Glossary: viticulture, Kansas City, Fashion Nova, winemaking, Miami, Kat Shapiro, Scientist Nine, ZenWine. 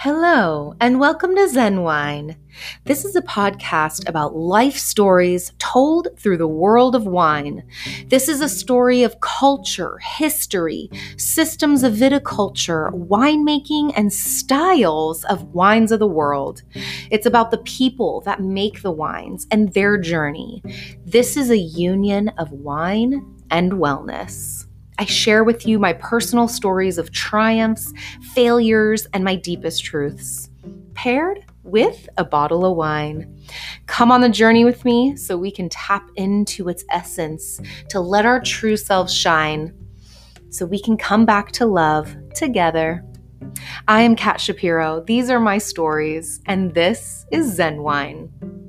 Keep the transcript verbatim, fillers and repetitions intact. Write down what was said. Hello, and welcome to ZenWine. This is a podcast about life stories told through the world of wine. This is a story of culture, history, systems of viticulture, winemaking, and styles of wines of the world. It's about the people that make the wines and their journey. This is a union of wine and wellness. I share with you my personal stories of triumphs, failures, and my deepest truths, paired with a bottle of wine. Come on the journey with me so we can tap into its essence to let our true selves shine so we can come back to love together. I am Kat Shapiro. These are my stories, and this is ZenWine.